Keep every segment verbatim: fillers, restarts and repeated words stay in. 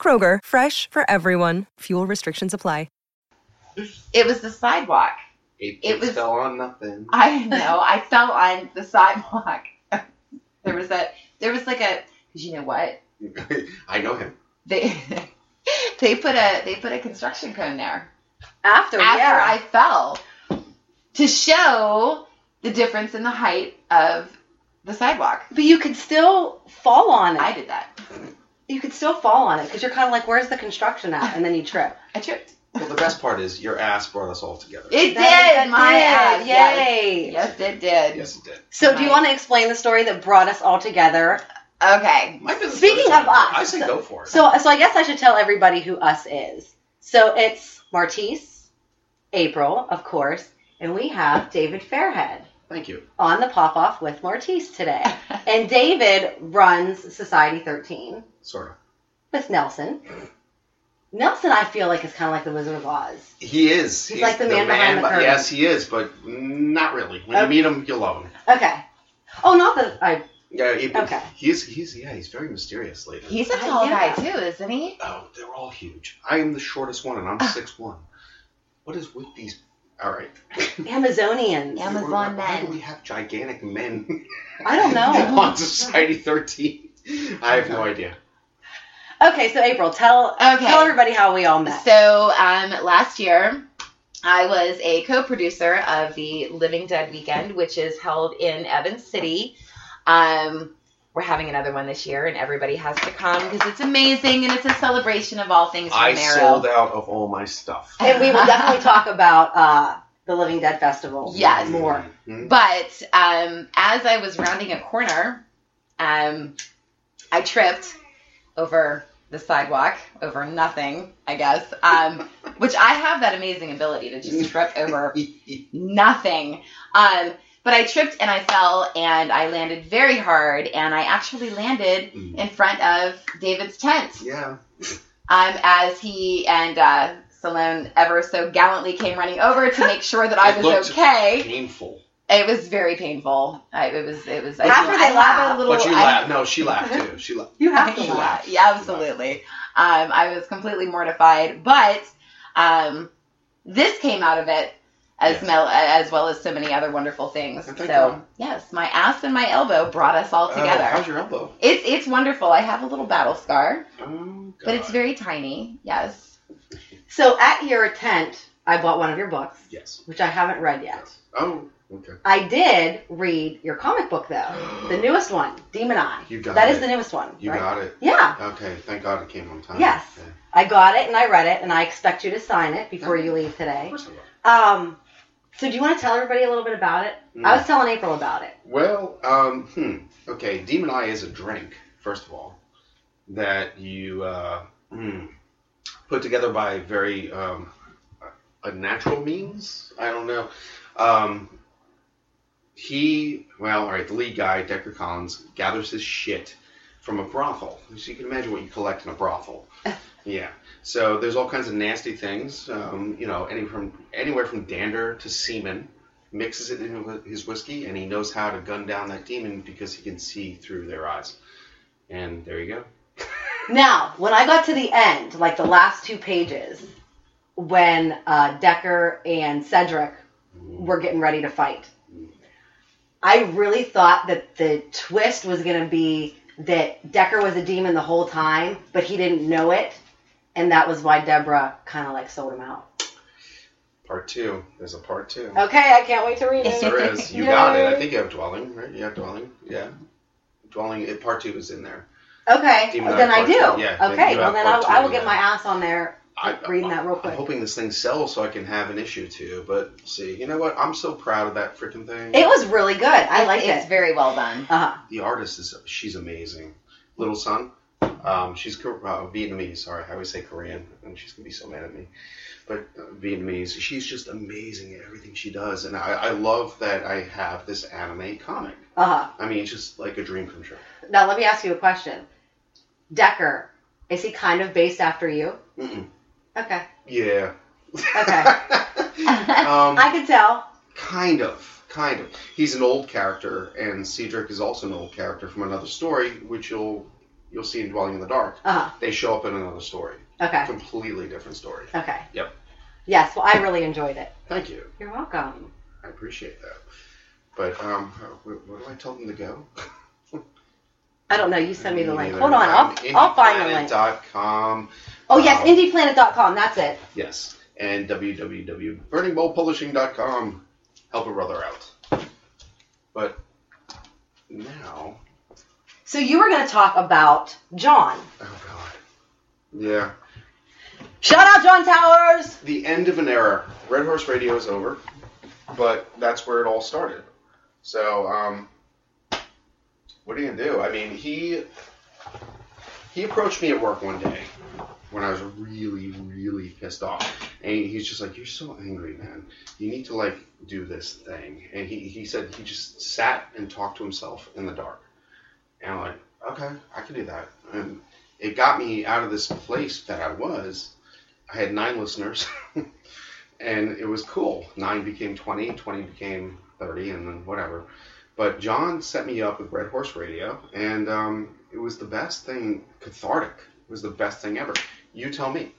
Kroger, fresh for everyone. Fuel restrictions apply. It was the sidewalk. It, it, it was, fell on nothing. I know. I fell on the sidewalk. There was that. There was like a. Cause you know what? I know him. They they put a they put a construction cone there. After after yeah. I fell, to show the difference in the height of the sidewalk. But you could still fall on it. I did that. You could still fall on it because you're kind of like, where's the construction at? And then you trip. I tripped. Well, the best part is your ass brought us all together. It that did, my ass. Yay. Yes. yes, it did. Yes, it did. So, my. Do you want to explain the story that brought us all together? Okay. My Speaking of us. I say so, go for it. So, so I guess I should tell everybody who us is. So, it's Martise, April, of course, and we have David Fairhead. Thank you. On the pop-off with Martise today. And David runs Society thirteen. Sort of. With Nelson. Nelson, I feel like, is kind of like the Wizard of Oz. He is. He's, He's like the, the man, man behind the curtain. Yes, he is, but not really. When okay. you meet him, you'll love him. Okay. Oh, not the... I. Yeah, he, okay. He's he's yeah he's very mysterious lately. He's a tall yeah. guy too, isn't he? Oh, they're all huge. I am the shortest one, and I'm six one. What is with these? All right. Amazonians. Amazon why, men. Why do we have gigantic men? I don't know. On Society thirteen, I have no idea. Okay, so April, tell okay. tell everybody how we all met. So um, last year, I was a co-producer of the Living Dead Weekend, which is held in Evans City. Um, we're having another one this year, and everybody has to come because it's amazing, and it's a celebration of all things Romero. I sold out of all my stuff. And we will definitely talk about uh, the Living Dead Festival yes. more. Mm-hmm. But um, as I was rounding a corner, um, I tripped over... the sidewalk, over nothing, I guess, um, which I have that amazing ability to just trip over nothing. Um, but I tripped and I fell and I landed very hard and I actually landed mm. in front of David's tent. Yeah. Um, as he and uh, Salone ever so gallantly came running over to make sure that I it was okay. Painful. It was very painful. I, it was. It was. I, After I laughed a little. But you laughed. No, she laughed too. She laughed. You have to laugh. Yeah, absolutely. Um, I was completely mortified, but um, this came out of it as yes. mel- as well as so many other wonderful things. So you. yes, my ass and my elbow brought us all together. Uh, how's your elbow? It's it's wonderful. I have a little battle scar, oh, but it's very tiny. Yes. So at your tent, I bought one of your books. Yes. Which I haven't read yet. Yes. Oh. Okay. I did read your comic book, though. The newest one, Demon Eye. You got that it. That is the newest one. You right? got it. Yeah. Okay. Thank God it came on time. Yes. Okay. I got it, and I read it, and I expect you to sign it before yeah. you leave today. Of course I will. Um, so do you want to tell everybody a little bit about it? Mm. I was telling April about it. Well, um, hmm. okay. Demon Eye is a drink, first of all, that you uh, mm, put together by very um, a natural means. I don't know. Um... He, well, all right, the lead guy, Decker Collins, gathers his shit from a brothel. So you can imagine what you collect in a brothel. Yeah. So there's all kinds of nasty things, um, you know, any from, anywhere from dander to semen, mixes it into his whiskey, and he knows how to gun down that demon because he can see through their eyes. And there you go. Now, when I got to the end, like the last two pages, when uh, Decker and Cedric were getting ready to fight, I really thought that the twist was going to be that Decker was a demon the whole time, but he didn't know it, and that was why Deborah kind of like sold him out. Part two. There's a part two. Okay, I can't wait to read it. Yes, there is. You got it. I think you have Dwelling, right? You have Dwelling? Yeah. Dwelling, it, part two is in there. Okay, well, then I do. Two. Yeah. Okay, well then I, I will get my ass on there. I, reading that real quick. I'm hoping this thing sells so I can have an issue too, but see, you know what? I'm so proud of that freaking thing. It was really good. I liked it. It's very well done. Uh-huh. The artist is, she's amazing. Little Sun, um, she's uh, Vietnamese. Sorry, I always say Korean. and she's going to be so mad at me. But uh, Vietnamese, she's just amazing at everything she does. And I, I love that I have this anime comic. Uh-huh. I mean, it's just like a dream come true. Now, let me ask you a question. Decker, is he kind of based after you? Mm-mm. Okay. Yeah. Okay. um, I could tell. Kind of. Kind of. He's an old character, and Cedric is also an old character from another story, which you'll... You'll see in Dwelling in the Dark. Uh-huh. They show up in another story. Okay. Completely different story. Okay. Yep. Yes, well, I really enjoyed it. Thank you. You're welcome. I appreciate that. But, um, where, where do I tell them to go? I don't know. You send me the link. Hold on. I'll, I'll find the link. IndiePlanet dot com. Oh, yes. Um, IndiePlanet dot com. That's it. Yes. And w w w dot burning bowl publishing dot com. Help a brother out. But now... So you were going to talk about John. Oh, God. Yeah. Shout out, John Towers! The end of an era. Red Horse Radio is over, but that's where it all started. So, um, what are you going to do? I mean, he he approached me at work one day when I was really, really pissed off. And he's just like, you're so angry, man. You need to, like, do this thing. And he, he said he just sat and talked to himself in the dark. And I'm like, okay, I can do that. And it got me out of this place that I was. I had nine listeners, and it was cool. Nine became twenty, twenty became thirty, and then whatever. But John set me up with Red Horse Radio, and um, it was the best thing, cathartic. It was the best thing ever. You tell me.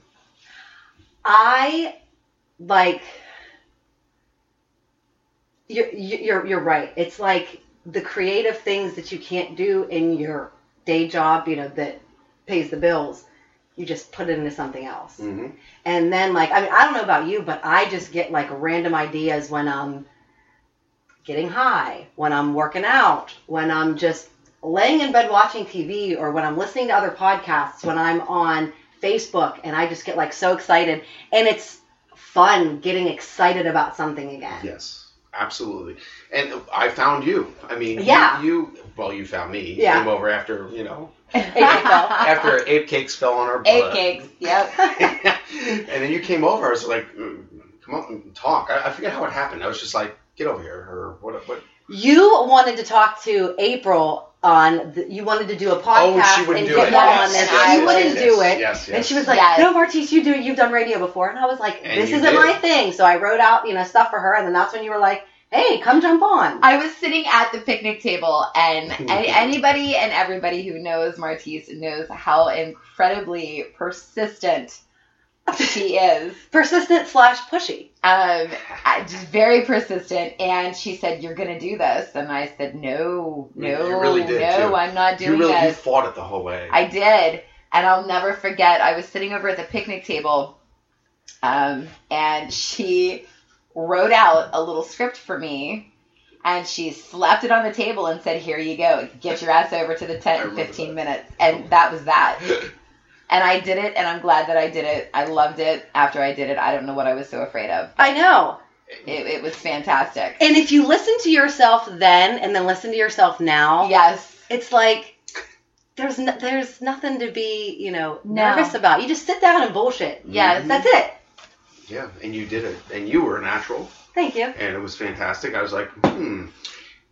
I, like, you're, you're, you're right. It's like... the creative things that you can't do in your day job, you know, that pays the bills, you just put it into something else. Mm-hmm. And then, like, I mean, I don't know about you, but I just get, like, random ideas when I'm getting high, when I'm working out, when I'm just laying in bed watching T V, or when I'm listening to other podcasts, when I'm on Facebook, and I just get, like, so excited. And it's fun getting excited about something again. Yes. Absolutely. And I found you. I mean, yeah. you, you, well, you found me. You yeah. came over after, you know, ape after ape cakes fell on our butt. Ape cakes, yep. And then you came over. I was like, come on, talk. I, I forget how it happened. I was just like, get over here. Or what? what? You wanted to talk to April on, the, you wanted to do a podcast. Oh, she wouldn't do it. She wouldn't do it. And she was like, yes. no, Martise, you do it. You've done radio before. And I was like, and this isn't did. my thing. So I wrote out, you know, stuff for her. And then that's when you were like, hey, come jump on. I was sitting at the picnic table, and anybody and everybody who knows Martise knows how incredibly persistent she is. Persistent slash pushy. Um, just very persistent. And she said, you're going to do this. And I said, no, no, you really did, no, too. I'm not doing you really, this. You fought it the whole way. I did. And I'll never forget. I was sitting over at the picnic table, um, and she wrote out a little script for me. And she slapped it on the table and said, here you go. Get your ass over to the tent in fifteen that. minutes. And that was that. And I did it, and I'm glad that I did it. I loved it. After I did it, I don't know what I was so afraid of. I know. It, it was fantastic. And if you listen to yourself then, and then listen to yourself now. Yes. It's like, there's no, there's nothing to be, you know, no. nervous about. You just sit down and bullshit. Mm-hmm. Yes. That's it. Yeah, and you did it. And you were a natural. Thank you. And it was fantastic. I was like, hmm.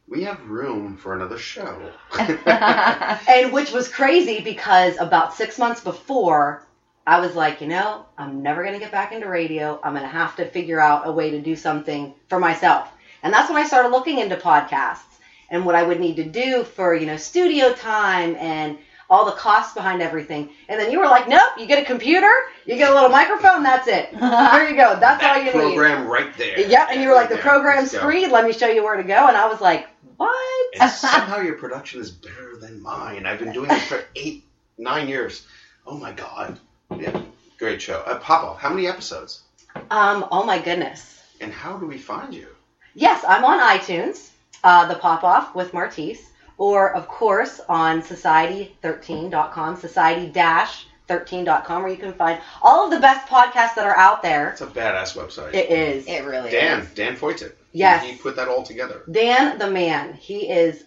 we have room for another show. And which was crazy because about six months before, I was like, you know, I'm never going to get back into radio. I'm going to have to figure out a way to do something for myself. And that's when I started looking into podcasts and what I would need to do for, you know, studio time and all the costs behind everything. And then you were like, nope, you get a computer, you get a little microphone, that's it. There you go. That's that all you program need. Program right there. Yep. And you were like, right the there. program's free. Let me show you where to go. And I was like, what? And somehow your production is better than mine. I've been doing this for eight, nine years. Oh, my God. Yeah, great show. Uh, Pop-Off, how many episodes? Um. Oh, my goodness. And how do we find you? Yes, I'm on iTunes, uh, the Pop-Off with Martise, or, of course, on society thirteen dot com, society dash thirteen dot com, where you can find all of the best podcasts that are out there. It's a badass website. It is. It really Dan, is. Dan, Dan Foyton. Yes. He put that all together. Dan, the man. He is,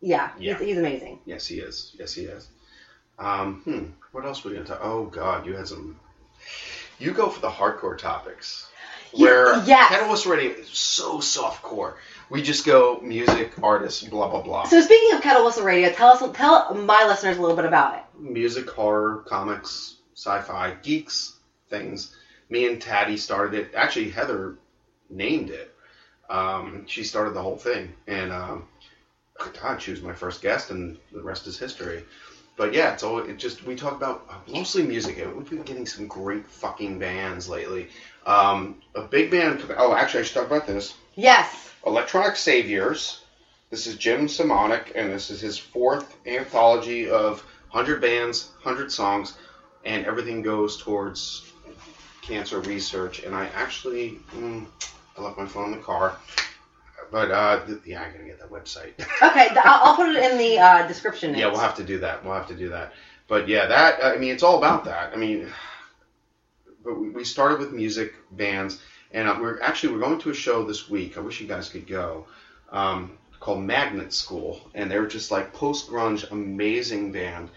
yeah, yeah. He's, he's amazing. Yes, he is. Yes, he is. Um, hmm, what else were we going to talk? Oh, God, you had some You go for the hardcore topics. Where yes. Kettle Whistle Radio is so softcore. We just go music, artists, blah, blah, blah. So speaking of Kettle Whistle Radio, tell us, tell my listeners a little bit about it. Music, horror, comics, sci-fi, geeks, things. Me and Taddy started it. Actually, Heather named it. Um, she started the whole thing. And um, God, she was my first guest, and the rest is history. But yeah, it's all, it just we talk about mostly music. We've been getting some great fucking bands lately. Um, a big band. Oh, actually, I should talk about this. Yes. Electronic Saviors. This is Jim Simonic, and this is his fourth anthology of one hundred bands, one hundred songs, and everything goes towards cancer research. And I actually, mm, I left my phone in the car. But, uh, yeah, I'm going to get that website. Okay, I'll put it in the uh, description. Yeah, we'll have to do that. We'll have to do that. But, yeah, that, I mean, it's all about that. I mean, but we started with music, bands, and we're actually, we're going to a show this week. I wish you guys could go, um, called Magnet School. And they're just, like, post-grunge, amazing band.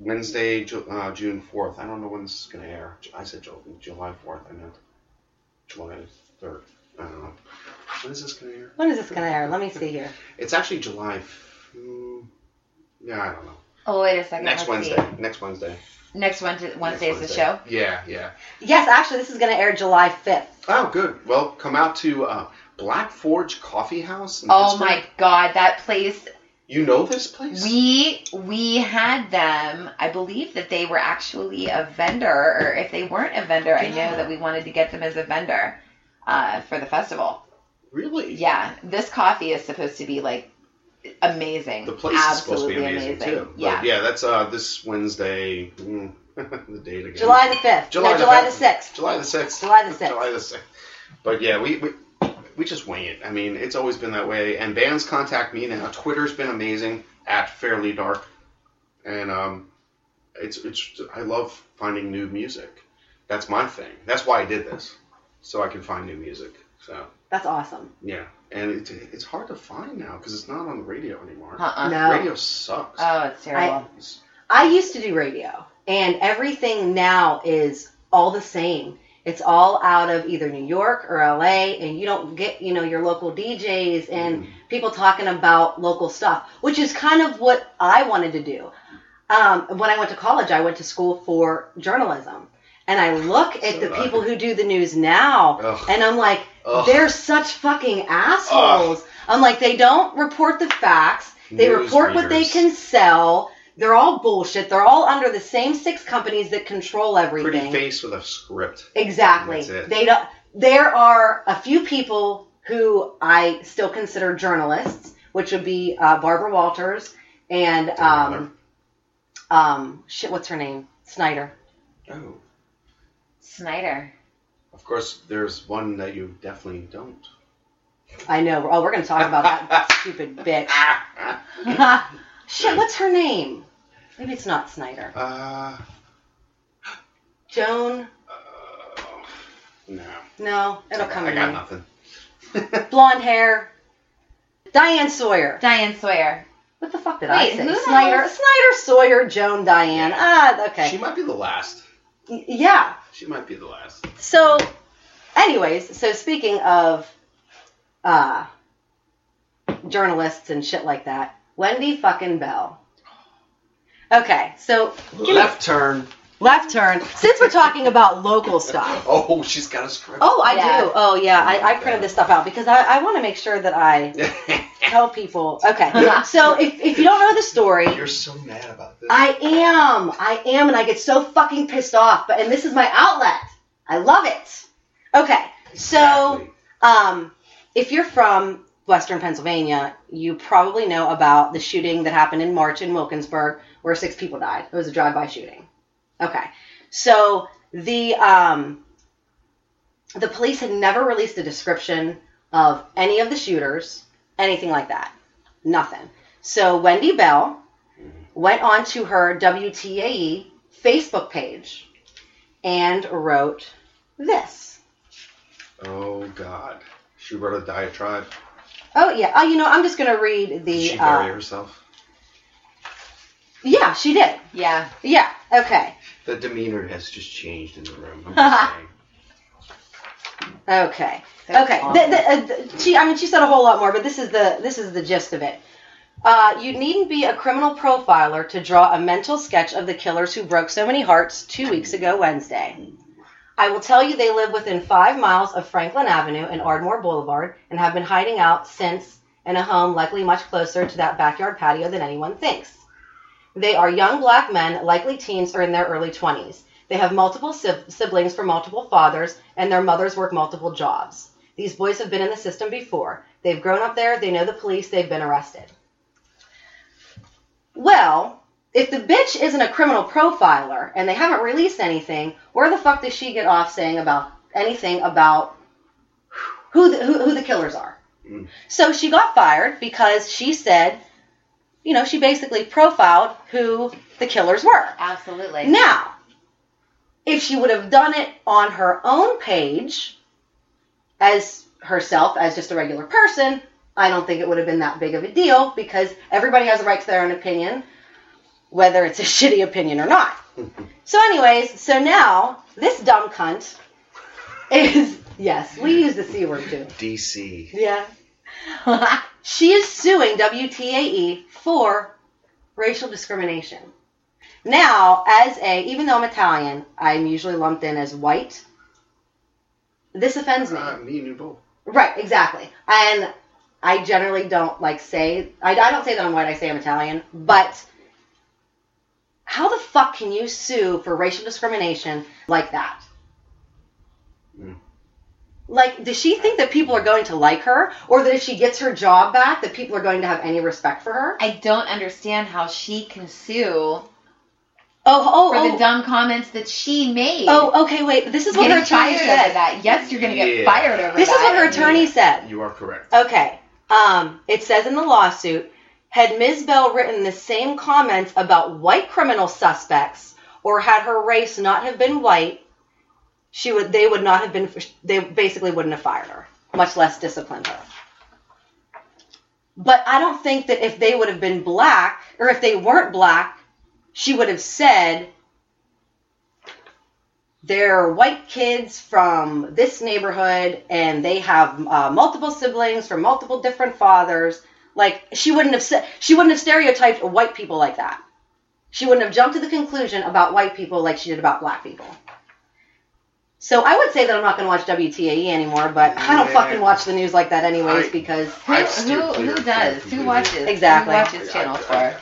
Wednesday, uh, June fourth. I don't know when this is going to air. I said July fourth. I meant July third. I don't know. When is this going to air? When is this going to air? Let me see here. It's actually July. Yeah, I don't know. Oh, wait a second. Next Let's Wednesday. See. Next Wednesday. Next Wednesday, Wednesday Next is Wednesday. The show? Yeah, yeah. Yes, actually, this is going to air July fifth. Oh, good. Well, come out to uh, Black Forge Coffee House in Oh, Pittsburgh. My God. That place. You know this place? We we had them. I believe that they were actually a vendor, or if they weren't a vendor, yeah. I know that we wanted to get them as a vendor. Uh, for the festival. Really? Yeah. This coffee is supposed to be, like, amazing. The place Absolutely is supposed to be amazing, amazing. too. Yeah. But yeah, that's uh, this Wednesday, mm, the date again. July the fifth. July, no, the, July fifth. the sixth. July the sixth. July the sixth. July the sixth. But, yeah, we, we, we just wing it. I mean, it's always been that way. And bands contact me now. Twitter's been amazing, at Fairly Dark. And um, it's it's I love finding new music. That's my thing. That's why I did this. So I can find new music. So that's awesome. Yeah, and it, it's hard to find now because it's not on the radio anymore. Uh-uh. No. Radio sucks. Oh, it's terrible. I, I used to do radio, and everything now is all the same. It's all out of either New York or L A, and you don't get, you know, your local D Js and mm. people talking about local stuff, which is kind of what I wanted to do. Um, when I went to college, I went to school for journalism. And I look at so the ugly. people who do the news now, Ugh. and I'm like, Ugh. they're such fucking assholes. Ugh. I'm like, they don't report the facts. They news report readers. What they can sell. They're all bullshit. They're all under the same six companies that control everything. Pretty face with a script. Exactly. That's it. They don't. There are a few people who I still consider journalists, which would be uh, Barbara Walters and um, um, shit. What's her name? Snyder. Oh. Snyder. Of course, there's one that you definitely don't. I know. Oh, we're going to talk about that stupid bitch. Shit, what's her name? Maybe it's not Snyder. Uh, Joan? Uh, no. No, it'll I, come I in. I got me. nothing. Blonde hair. Diane Sawyer. Diane Sawyer. What the fuck did Wait, I say? Snyder, knows? Snyder, Sawyer, Joan, Diane. Ah, okay. She might be the last. Yeah. She might be the last. So, anyways, so speaking of uh, journalists and shit like that, Wendy fucking Bell. Okay, so... Left me, turn. Left turn. Since we're talking about local stuff. Oh, she's got a script. Oh, I yeah. do. Oh, yeah. I, I printed this stuff out because I, I want to make sure that I tell people. Okay, so if, if you don't know the story... You're so mad about this. I am. I am, and I get so fucking pissed off. But And this is my outlet. I love it. Okay, exactly. so um, if you're from Western Pennsylvania, you probably know about the shooting that happened in March in Wilkinsburg where six people died. It was a drive-by shooting. Okay, so the um, the police had never released a description of any of the shooters, anything like that, nothing. So Wendy Bell went on to her W T A E Facebook page and wrote this. Oh, God. She wrote a diatribe. Oh, yeah. Oh, you know, I'm just going to read the... Did she bury uh, herself? Yeah, she did. Yeah. Yeah. Okay. The demeanor has just changed in the room. I'm just saying. Okay. That's okay. The, the, uh, the, she, I mean, she said a whole lot more, but this is the this is the gist of it. Uh, you needn't be a criminal profiler to draw a mental sketch of the killers who broke so many hearts two weeks ago Wednesday. I will tell you they live within five miles of Franklin Avenue and Ardmore Boulevard and have been hiding out since in a home likely much closer to that backyard patio than anyone thinks. They are young black men, likely teens or in their early twenties. They have multiple siblings from multiple fathers, and their mothers work multiple jobs. These boys have been in the system before. They've grown up there. They know the police. They've been arrested. Well, if the bitch isn't a criminal profiler and they haven't released anything, where the fuck does she get off saying about anything about who the, who, who the killers are? Mm. So she got fired because she said, you know, she basically profiled who the killers were. Absolutely. Now, if she would have done it on her own page as herself, as just a regular person, I don't think it would have been that big of a deal because everybody has a right to their own opinion, whether it's a shitty opinion or not. So anyways, so now this dumb cunt is, yes, we use the C word too. D C. Yeah. She is suing W T A E for racial discrimination. Now, as a, even though I'm Italian, I'm usually lumped in as white. This offends me. Uh, me and both. Right, exactly. And I generally don't, like, say... I, I don't say that I'm white, I say I'm Italian. But how the fuck can you sue for racial discrimination like that? Mm. Like, does she think that people are going to like her? Or that if she gets her job back, that people are going to have any respect for her? I don't understand how she can sue... Oh, oh, for the oh. dumb comments that she made. Oh, okay, wait. This is what her attorney said. That. Yes, you're going to get yeah. fired over this that. This is what her attorney yeah. said. You are correct. Okay. Um, it says in the lawsuit, had Miz Bell written the same comments about white criminal suspects, or had her race not have been white, she would. They would not have been. They basically wouldn't have fired her, much less disciplined her. But I don't think that if they would have been black, or if they weren't black, she would have said, they're white kids from this neighborhood, and they have uh, multiple siblings from multiple different fathers. Like, she wouldn't have she wouldn't have stereotyped white people like that. She wouldn't have jumped to the conclusion about white people like she did about black people. So I would say that I'm not going to watch W T A E anymore, but yeah. I don't fucking watch the news like that anyways, I, because... Who, who, who does? Who watches? Exactly. Who watches channels for?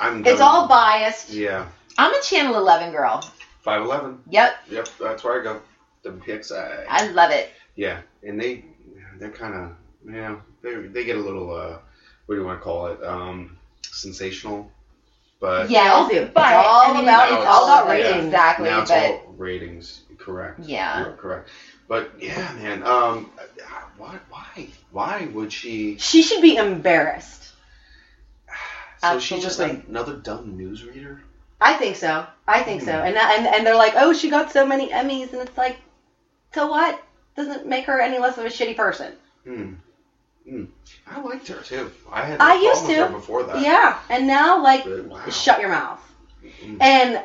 I'm it's all biased. Yeah. I'm a Channel eleven girl. five eleven. Yep. Yep, that's where I go. The picks, I... I love it. Yeah, and they, they're kind of, yeah, they they get a little, uh, what do you want to call it, um, sensational, but... Yeah, I'll do. But it's all, I mean, about, it's it's all about ratings. Yeah. Exactly, now it's but... all ratings, correct. Yeah. You're correct. But, yeah, man, um, why, why, why would she... She should be embarrassed. So Absolutely. She's just another dumb news reader? I think so. I think mm. so. And, and and they're like, oh, she got so many Emmys, and it's like, so what? Doesn't make her any less of a shitty person. Hmm. Mm. I liked her, too. I had I used to. Her before that. Yeah. And now, like, but, wow. shut your mouth. Mm. And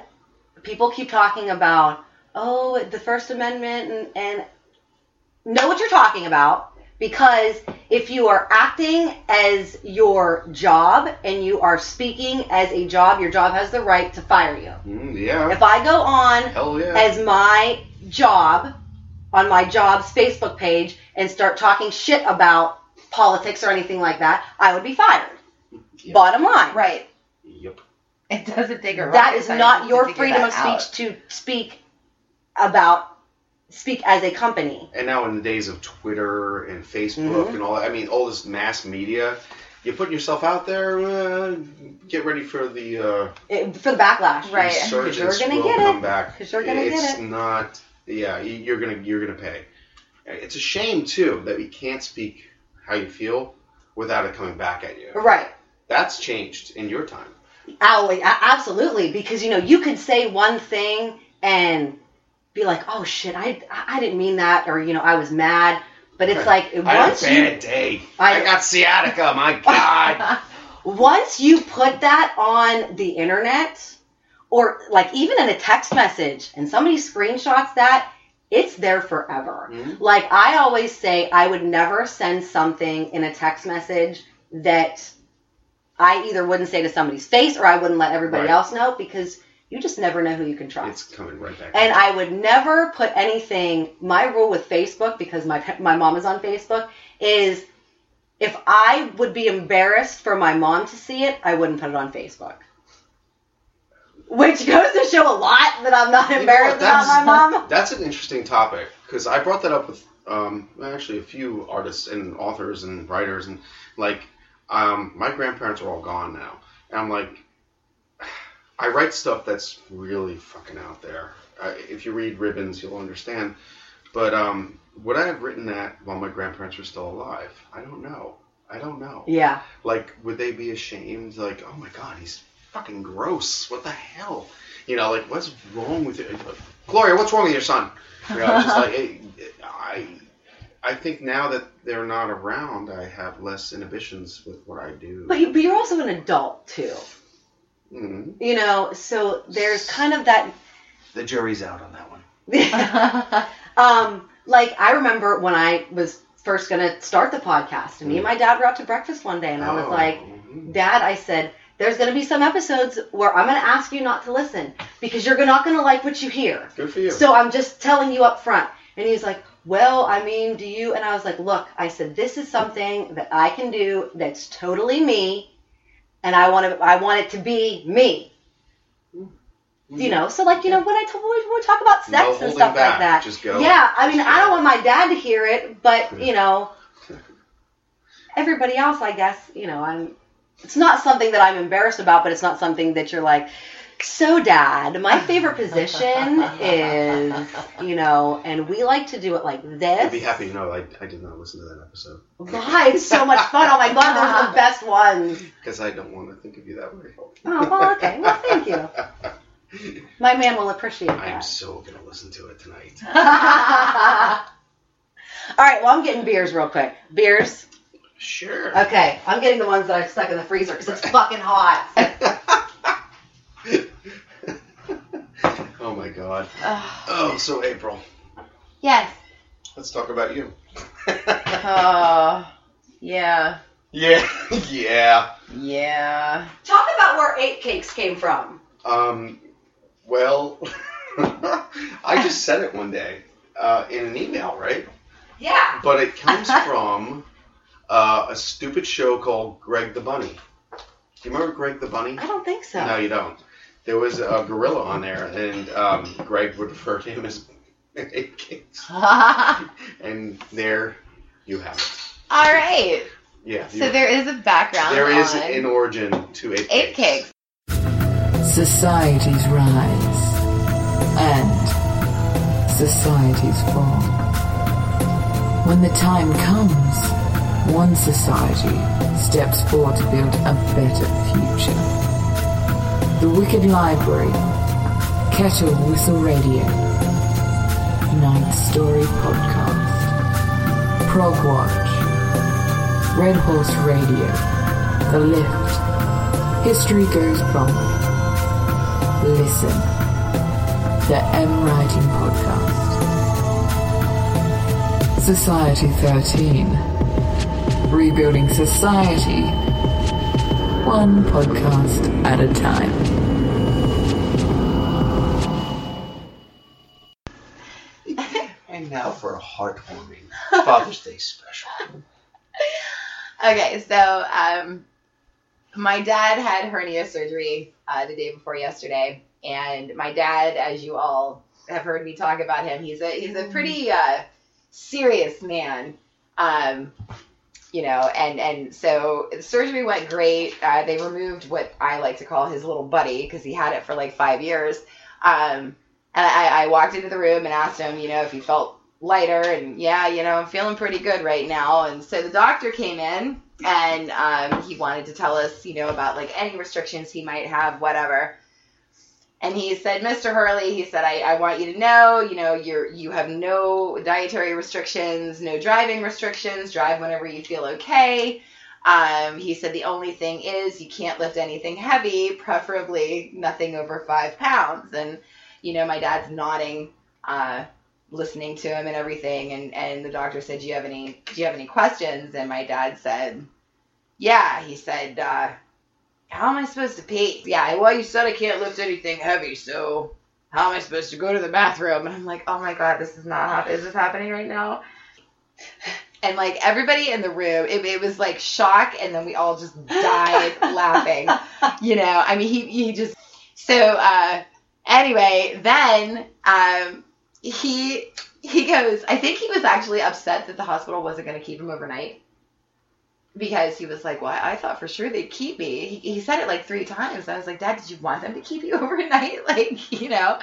people keep talking about, oh, the First Amendment, and, and know what you're talking about. Because if you are acting as your job and you are speaking as a job, your job has the right to fire you. Mm, yeah. If I go on Hell yeah. as my job, on my job's Facebook page, and start talking shit about politics or anything like that, I would be fired. Yep. Bottom line. Right. Yep. It doesn't take a right. That is not your freedom of speech out. to speak about Speak as a company. And now in the days of Twitter and Facebook mm-hmm. and all that, I mean, all this mass media, you put yourself out there, uh, get ready for the... Uh, it, for the backlash, right. Because you're going to get it. Because you're going to get it. It's not... Yeah, you're going you're gonna pay. It's a shame, too, that you can't speak how you feel without it coming back at you. Right. That's changed in your time. Oh, absolutely. Because, you know, you could say one thing and... be like, oh shit, I I didn't mean that, or you know, I was mad, but it's like once I had a bad you, day. I, I got sciatica. My God. Once you put that on the internet, or like even in a text message, and somebody screenshots that, it's there forever. Mm-hmm. Like I always say, I would never send something in a text message that I either wouldn't say to somebody's face or I wouldn't let everybody right. else know, because you just never know who you can trust. It's coming right back. And I would never put anything, my rule with Facebook, because my my mom is on Facebook, is if I would be embarrassed for my mom to see it, I wouldn't put it on Facebook. Which goes to show a lot that I'm not embarrassed you know about my mom. That's an interesting topic, because I brought that up with um, actually a few artists and authors and writers, and like um, my grandparents are all gone now, and I'm like, I write stuff that's really fucking out there. I, if you read Ribbons, you'll understand. But um, would I have written that while my grandparents were still alive? I don't know. I don't know. Yeah. Like, would they be ashamed? Like, oh my God, he's fucking gross. What the hell? You know, like, what's wrong with you? Gloria, what's wrong with your son? You know, just like, it, it, I, I think now that they're not around, I have less inhibitions with what I do. But, you, but you're also an adult, too. Mm-hmm. You know, so there's kind of that. The jury's out on that one. um, like, I remember when I was first going to start the podcast, and me mm. and my dad were out to breakfast one day, and oh. I was like, Dad, I said, there's going to be some episodes where I'm going to ask you not to listen, because you're not going to like what you hear. Good for you. So I'm just telling you up front. And he's like, well, I mean, do you? And I was like, look, I said, this is something that I can do that's totally me. And I want to. I want it to be me. You know, so like, you know, when I t- when we talk about sex no and stuff back. Like that. Just go. Yeah, I mean, I don't want my dad to hear it, but you know, everybody else, I guess, you know, I'm. It's not something that I'm embarrassed about, but it's not something that you're like, so Dad, my favorite position is, you know, and we like to do it like this. I'd be happy to know I, I did not listen to that episode. Why? It's so much fun. Oh, my God, those are the best ones. Because I don't want to think of you that way. Oh, well, okay. Well, thank you. My man will appreciate that. I'm so going to listen to it tonight. All right, well, I'm getting beers real quick. Beers? Sure. Okay, I'm getting the ones that I stuck in the freezer because it's fucking hot. Oh my God. Ugh. Oh, so April. Yes. Let's talk about you. Oh, yeah. Yeah. Yeah. Yeah. Talk about where ape cakes came from. Um, well, I just said it one day uh, in an email, right? Yeah. But it comes from uh, a stupid show called Greg the Bunny. Do you remember Greg the Bunny? I don't think so. No, you don't. There was a gorilla on there, and um, Greg would refer to him as ape cakes. And there you have it. All right. Yeah. So there is a background. There is an origin to ape, ape cakes. Societies rise and societies fall. When the time comes, one society steps forward to build a better future. The Wicked Library, Kettle Whistle Radio, Night Story Podcast, Prog Watch, Red Horse Radio, The Lift, History Goes Bump, Listen, The M Writing Podcast, Society thirteen, Rebuilding Society, one podcast at a time. And now for a heartwarming Father's Day special. Okay, so um, my dad had hernia surgery uh, the day before yesterday, and my dad, as you all have heard me talk about him, he's a he's a pretty uh, serious man. Um, You know, and, and so the surgery went great. Uh, they removed what I like to call his little buddy because he had it for like five years. Um, and I, I walked into the room and asked him, you know, if he felt lighter. And yeah, you know, I'm feeling pretty good right now. And so the doctor came in and um, he wanted to tell us, you know, about like any restrictions he might have, whatever. And he said, Mister Hurley, he said, I, I want you to know, you know, you're, you have no dietary restrictions, no driving restrictions, drive whenever you feel okay. Um, he said the only thing is you can't lift anything heavy, preferably nothing over five pounds. And, you know, my dad's nodding, uh, listening to him and everything. And, and the doctor said, do you have any, do you have any questions? And my dad said, yeah, he said, uh, how am I supposed to pee? Yeah, well, you said I can't lift anything heavy, so how am I supposed to go to the bathroom? And I'm like, oh my God, this is not happening. Is this happening right now? And like everybody in the room, it, it was like shock. And then we all just died laughing, you know, I mean, he, he just, so, uh, anyway, then, um, he, he goes, I think he was actually upset that the hospital wasn't going to keep him overnight. Because he was like, well, I thought for sure they'd keep me. He, he said it like three times. I was like, Dad, did you want them to keep you overnight? Like, you know.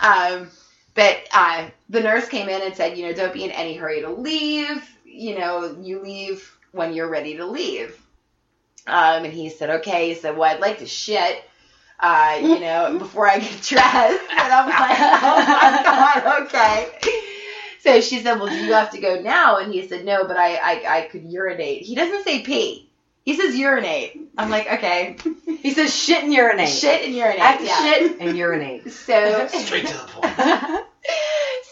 Um, but uh, the nurse came in and said, you know, don't be in any hurry to leave. You know, you leave when you're ready to leave. Um, and he said, okay. He said, well, I'd like to shit, uh, you know, before I get dressed. And I'm like, oh, my God, okay. So she said, well, do you have to go now? And he said, no, but I, I, I could urinate. He doesn't say pee. He says urinate. I'm like, okay. He says shit and urinate. Shit and urinate. I have to yeah. shit and urinate. So straight to the point.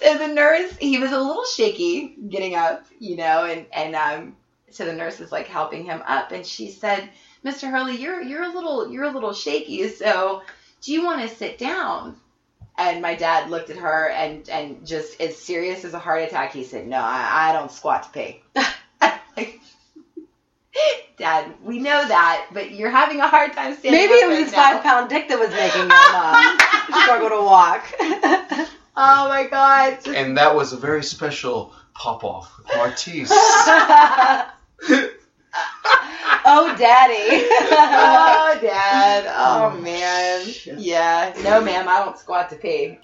So the nurse, he was a little shaky getting up, you know, and, and um, so the nurse was like helping him up, and she said, Mister Hurley, you're you're a little you're a little shaky, so do you want to sit down? And my dad looked at her and, and just as serious as a heart attack, he said, no, I, I don't squat to pee. Like, Dad, we know that, but you're having a hard time standing up. Maybe it was his right five-pound dick that was making your mom struggle to walk. Oh, my God. Just... And that was a very special pop-off with Martise. Oh, Daddy. Oh, Dad. Oh, man. Yeah. No, ma'am, I don't squat to pee.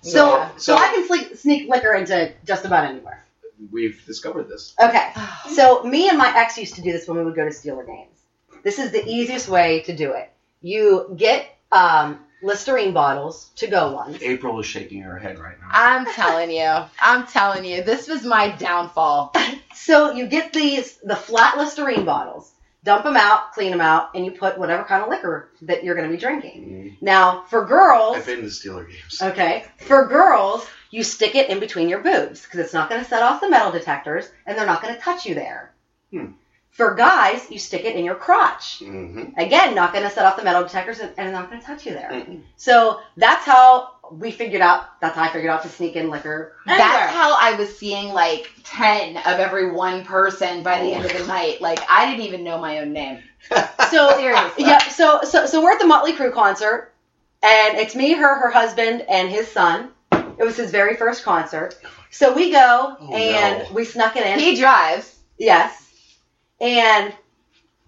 So, yeah. so, so I can sleep, sneak liquor into just about anywhere. We've discovered this. Okay. So me and my ex used to do this when we would go to Steeler games. This is the easiest way to do it. You get um, Listerine bottles, to-go ones. April is shaking her head right now. I'm telling you. I'm telling you. This was my downfall. So you get these, the flat Listerine bottles, dump them out, clean them out, and you put whatever kind of liquor that you're going to be drinking. Mm. Now, for girls... I've been to Steeler games. Okay. For girls, you stick it in between your boobs because it's not going to set off the metal detectors, and they're not going to touch you there. Hmm. For guys, you stick it in your crotch. Mm-hmm. Again, not going to set off the metal detectors, and they're not going to touch you there. Mm-hmm. So that's how... We figured out, that's how I figured out to sneak in liquor. Anywhere. That's how I was seeing like ten of every one person by the oh end of the night. Like, I didn't even know my own name. So, seriously. Yeah, so, so, so we're at the Motley Crue concert, and it's me, her, her husband, and his son. It was his very first concert. So we go, oh, and no. we snuck it in. He drives. Yes. And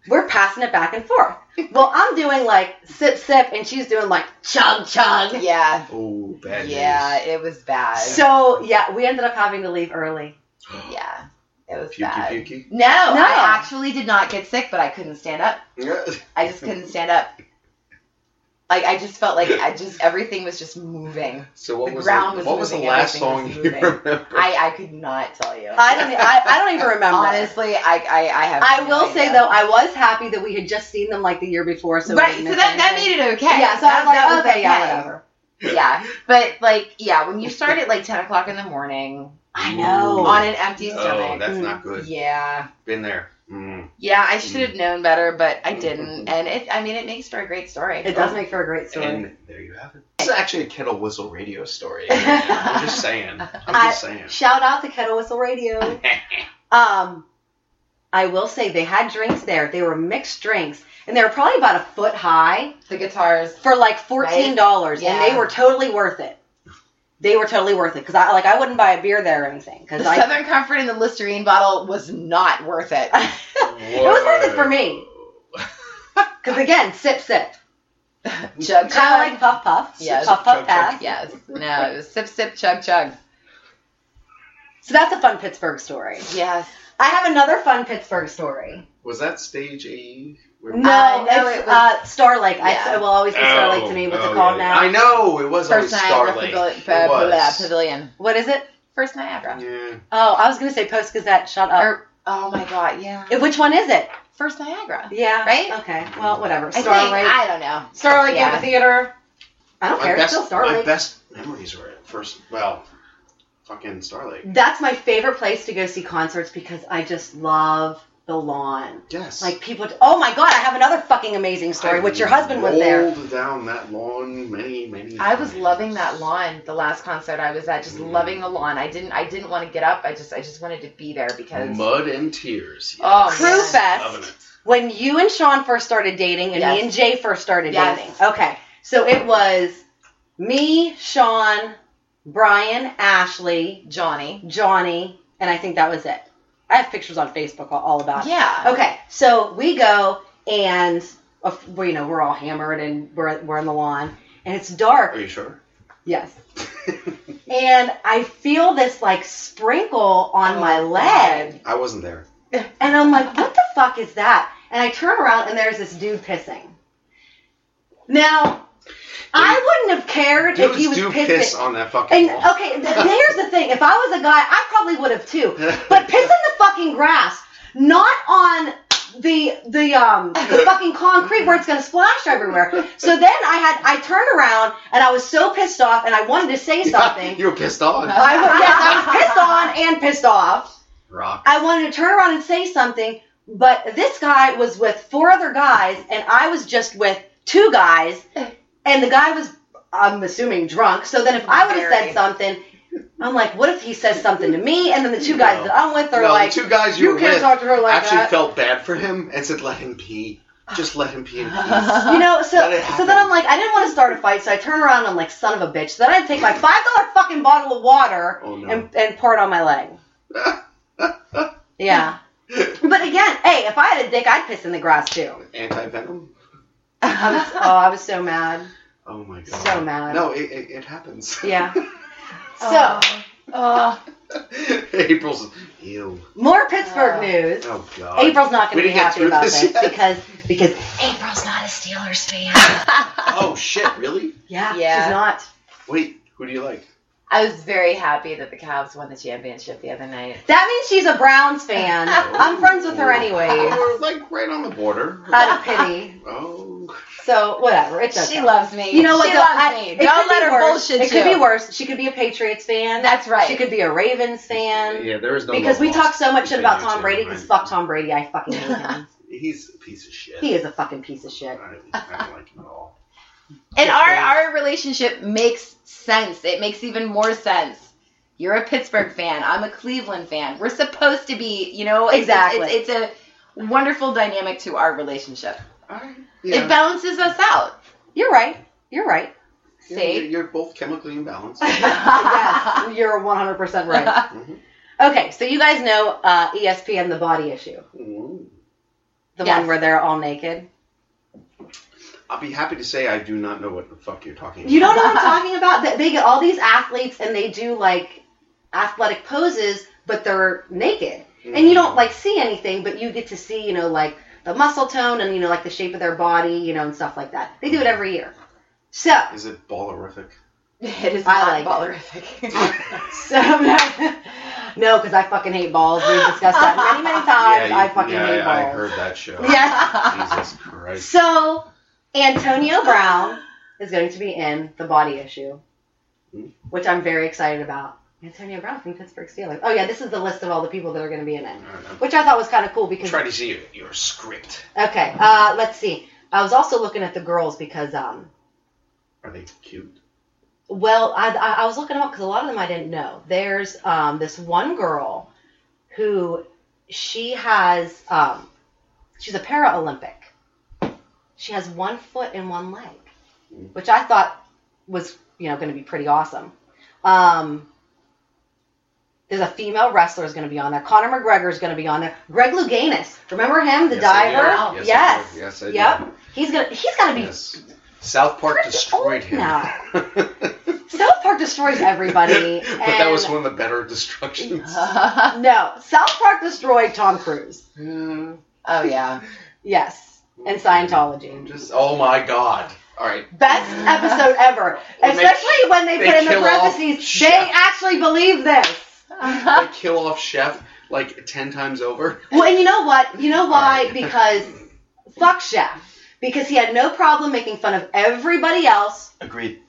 we're passing it back and forth. Well, I'm doing like sip, sip, and she's doing like chug, chug. Yeah. Oh, bad Yeah, news. It was bad. So, yeah, we ended up having to leave early. Yeah, it was pukey, bad. Pukey? No, no, I actually did not get sick, but I couldn't stand up. I just couldn't stand up. Like, I just felt like I just everything was just moving. So what the was ground the, was what moving, was the last song you remember? I, I could not tell you. I don't I, I don't even remember. Honestly, I I, I have. I no will idea. Say though, I was happy that we had just seen them like the year before. So right, so that, that made it okay. Yeah, so that, I was like, okay, yeah, whatever. Yeah, but like, yeah, when you start at like ten o'clock in the morning, I know on an empty stomach. Oh, that's mm. not good. Yeah, been there. Mm. Yeah, I should have mm. known better, but I didn't. And it, I mean, it makes for a great story. It does make for a great story. And there you have it. This is actually a Kettle Whistle Radio story. I'm just saying. I'm just saying. I, shout out to Kettle Whistle Radio. um, I will say they had drinks there. They were mixed drinks. And they were probably about a foot high. The guitars. For like fourteen dollars. Right? Yeah. And they were totally worth it. They were totally worth it because I like I wouldn't buy a beer there or anything. Cause the I, Southern Comfort in the Listerine bottle was not worth it. It was worth it for me. Because again, sip, sip, chug, chug, like puff, puff, yes, puff, puff, chug, pass. Chug. Yes, no, it was sip, sip, chug, chug. So that's a fun Pittsburgh story. Yes, I have another fun Pittsburgh story. Was that stage A? No, uh, no, it's it was, uh, Starlake. Yeah. I, it will always be Starlake oh, to me. What's oh, it called yeah. now? I know. It was First Niagara Starlake. Pav- it was. Pavilion. What is it? First Niagara. Yeah. Oh, I was going to say Post Gazette. Shut up. Or Oh my God, yeah. Which one is it? First Niagara. Yeah. Right? Okay. Well, whatever. Starlake. I, I don't know. Starlake yeah. at the theater. I don't my care. Best, it's still Starlake. My best memories were at first, well, fucking Starlake. That's my favorite place to go see concerts because I just love the lawn. Yes. Like people, oh my God, I have another fucking amazing story, I which your husband was there. I rolled down that lawn many, many times. I was loving that lawn the last concert I was at, just mm. loving the lawn. I didn't I didn't want to get up. I just I just wanted to be there because... Mud and tears. Yes. Oh, Crew Fest, loving it. When you and Sean first started dating and yes. me and Jay first started yes. dating. Okay. So it was me, Sean, Brian, Ashley, Johnny, Johnny, and I think that was it. I have pictures on Facebook all about it. Yeah. Okay. So we go and, well, you know, we're all hammered and we're we're on the lawn and it's dark. Are you sure? Yes. And I feel this like sprinkle on oh, my leg. I wasn't there. And I'm like, what the fuck is that? And I turn around and there's this dude pissing. Now, dude, I wouldn't have cared if he was do pissing. Piss on that fucking and, wall. Okay, here's the thing. If I was a guy, I probably would have too. But piss in the fucking grass, not on the the um the fucking concrete where it's gonna splash everywhere. So then I had I turned around and I was so pissed off and I wanted to say something. You were pissed on. I was, yes, I was pissed on and pissed off. Rock. I wanted to turn around and say something, but this guy was with four other guys and I was just with two guys, and the guy was, I'm assuming, drunk. So then if I would have said something, I'm like, what if he says something to me? And then the two guys no. that I'm with are no, like, the two guys you, you were can't with talk to her like actually that. Felt bad for him and said, let him pee. Just let him pee in peace. You know, so so then I'm like, I didn't want to start a fight, so I turn around and I'm like, son of a bitch. So then I'd take my five dollar fucking bottle of water oh, no. and, and pour it on my leg. Yeah. But again, hey, if I had a dick, I'd piss in the grass too. Anti-venom? I was, oh, I was so mad. Oh my God. So mad. No, it it, it happens. Yeah. So, uh, April's ew. More Pittsburgh uh, news. Oh God. April's not going to be happy about this, this because because April's not a Steelers fan. Oh shit! Really? Yeah. Yeah. She's not. Wait, who do you like? I was very happy that the Cavs won the championship the other night. That means she's a Browns fan. Oh, I'm friends with her anyway. We're like right on the border. Out of pity. Oh. So whatever. It's okay. She lows me. You know what? She loves I, me. Don't let her worse. Bullshit. It you. Could be worse. She could be a Patriots fan. That's right. She could be a Ravens fan. Yeah, there is no. Because we talk so much shit about Tom Brady. Because fuck Tom Brady, I fucking hate him. He's a piece of shit. He is a fucking piece of shit. I, I don't like him at all. And yeah. our our relationship makes sense. It makes even more sense. You're a Pittsburgh fan. I'm a Cleveland fan. We're supposed to be, you know. Exactly. It's, it's, it's a wonderful dynamic to our relationship. I, yeah. It balances us out. You're right. You're right. See? You're, you're both chemically imbalanced. Yes, you're one hundred percent right. Mm-hmm. Okay, so you guys know uh, E S P N, The Body Issue. Mm. The yes. one where they're all naked. I'll be happy to say I do not know what the fuck you're talking about. You don't know what I'm talking about? They get all these athletes and they do like athletic poses, but they're naked. Mm-hmm. And you don't like see anything, but you get to see, you know, like the muscle tone and, you know, like the shape of their body, you know, and stuff like that. They do it every year. So. Is it ballerific? It is I not like ballerific. So, no, because I fucking hate balls. We've discussed that many, many times. Yeah, you, I fucking yeah, hate yeah, balls. I heard that show. Yeah. Jesus Christ. So. Antonio Brown is going to be in The Body Issue, which I'm very excited about. Antonio Brown from Pittsburgh Steelers. Oh, yeah, this is the list of all the people that are going to be in it, which I thought was kind of cool because... Try to see your, your script. Okay, uh, let's see. I was also looking at the girls because... um. Are they cute? Well, I, I, I was looking them up because a lot of them I didn't know. There's um, this one girl who she has... Um, she's a para-Olympic. She has one foot and one leg, which I thought was, you know, going to be pretty awesome. Um, there's a female wrestler is going to be on there. Conor McGregor is going to be on there. Greg Louganis, remember him, the yes, diver? I yes, yes, I do. Yes, I do. Yep, he's gonna he's gonna be. Yes. South Park destroyed him. South Park destroys everybody. But and... that was one of the better destructions. Uh, no, South Park destroyed Tom Cruise. Mm. Oh yeah. Yes. And Scientology. Just, oh my God. All right. Best episode ever. Well, especially they, when they, they put in the parentheses, they Chef. Actually believe this. They kill off Chef like ten times over. Well, and you know what? You know why? Because fuck Chef. Because he had no problem making fun of everybody else. Agreed.